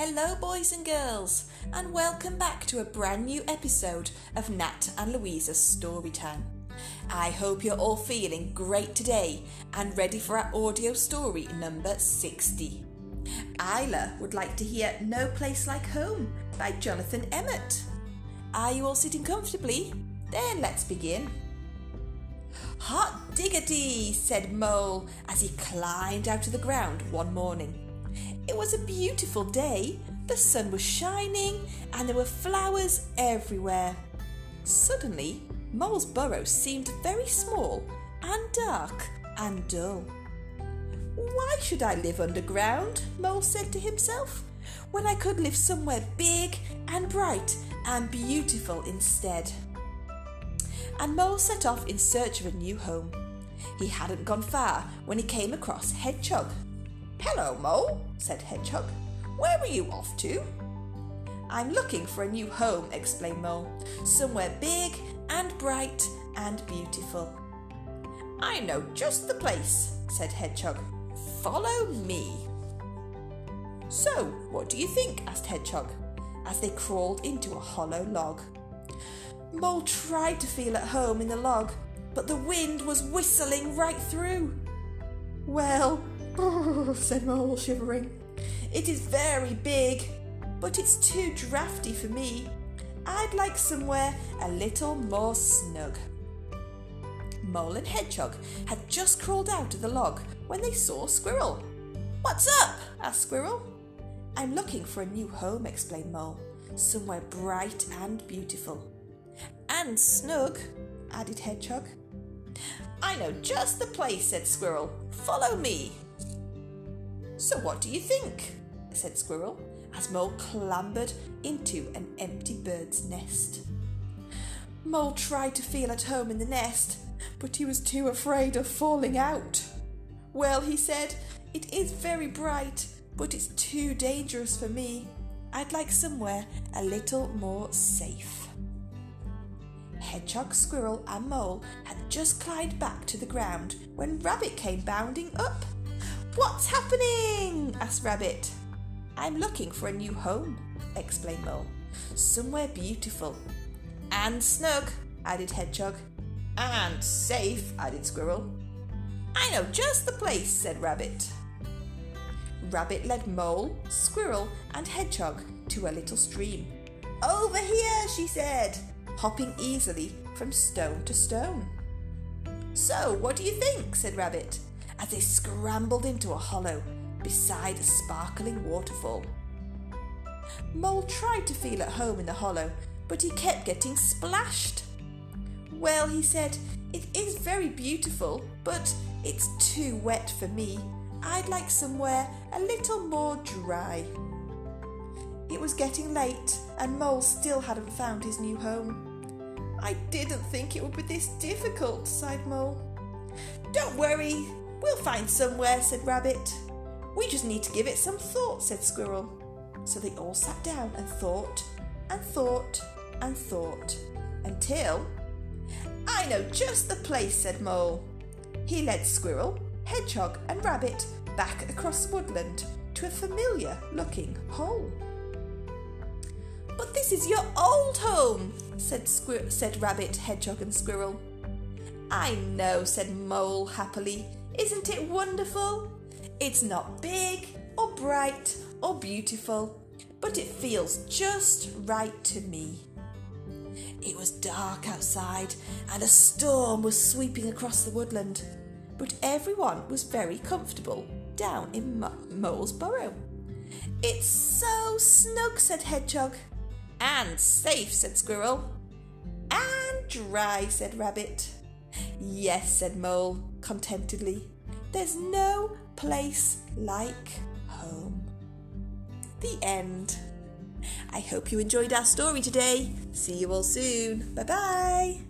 Hello boys and girls, and welcome back to a brand new episode of Nat and Louisa's Storytime. I hope you're all feeling great today and ready for our audio story number 60. Isla would like to hear No Place Like Home by Jonathan Emmett. Are you all sitting comfortably? Then let's begin. Hot diggity, said Mole as he climbed out of the ground one morning. It was a beautiful day, the sun was shining and there were flowers everywhere. Suddenly, Mole's burrow seemed very small and dark and dull. "Why should I live underground?" Mole said to himself, "when I could live somewhere big and bright and beautiful instead." And Mole set off in search of a new home. He hadn't gone far when he came across Hedgehog. "Hello, Mole," said Hedgehog. "Where are you off to?" "I'm looking for a new home," explained Mole. "Somewhere big and bright and beautiful." "I know just the place," said Hedgehog. "Follow me." "So, what do you think?" asked Hedgehog, as they crawled into a hollow log. Mole tried to feel at home in the log, but the wind was whistling right through. "Well," said Mole, shivering, "it is very big, but it's too drafty for me. I'd like somewhere a little more snug." Mole and Hedgehog had just crawled out of the log when they saw Squirrel. "What's up?" asked Squirrel. "I'm looking for a new home," explained Mole. "Somewhere bright and beautiful." "And snug," added Hedgehog. "I know just the place," said Squirrel. "Follow me." "So what do you think?" said Squirrel, as Mole clambered into an empty bird's nest. Mole tried to feel at home in the nest, but he was too afraid of falling out. "Well," he said, "it is very bright, but it's too dangerous for me. I'd like somewhere a little more safe." Hedgehog, Squirrel and Mole had just climbed back to the ground when Rabbit came bounding up. "What's happening?" asked Rabbit. "I'm looking for a new home," explained Mole. "Somewhere beautiful." "And snug," added Hedgehog. "And safe," added Squirrel. "I know just the place," said Rabbit. Rabbit led Mole, Squirrel and Hedgehog to a little stream. "Over here," she said, hopping easily from stone to stone. "So what do you think?" said Rabbit, as they scrambled into a hollow beside a sparkling waterfall. Mole tried to feel at home in the hollow, but he kept getting splashed. "Well," he said, "it is very beautiful, but it's too wet for me. I'd like somewhere a little more dry." It was getting late, and Mole still hadn't found his new home. "I didn't think it would be this difficult," sighed Mole. "Don't worry, we'll find somewhere," said Rabbit. "We just need to give it some thought," said Squirrel. So they all sat down and thought, and thought, and thought, until... "I know just the place," said Mole. He led Squirrel, Hedgehog and Rabbit back across woodland to a familiar-looking hole. "But this is your old home," said Rabbit, Hedgehog and Squirrel. "I know," said Mole happily. "Isn't it wonderful? It's not big or bright or beautiful, but it feels just right to me." It was dark outside and a storm was sweeping across the woodland, but everyone was very comfortable down in Mole's burrow. "It's so snug," said Hedgehog. "And safe," said Squirrel. "And dry," said Rabbit. "Yes," said Mole contentedly. "There's no place like home." The end. I hope you enjoyed our story today. See you all soon. Bye-bye.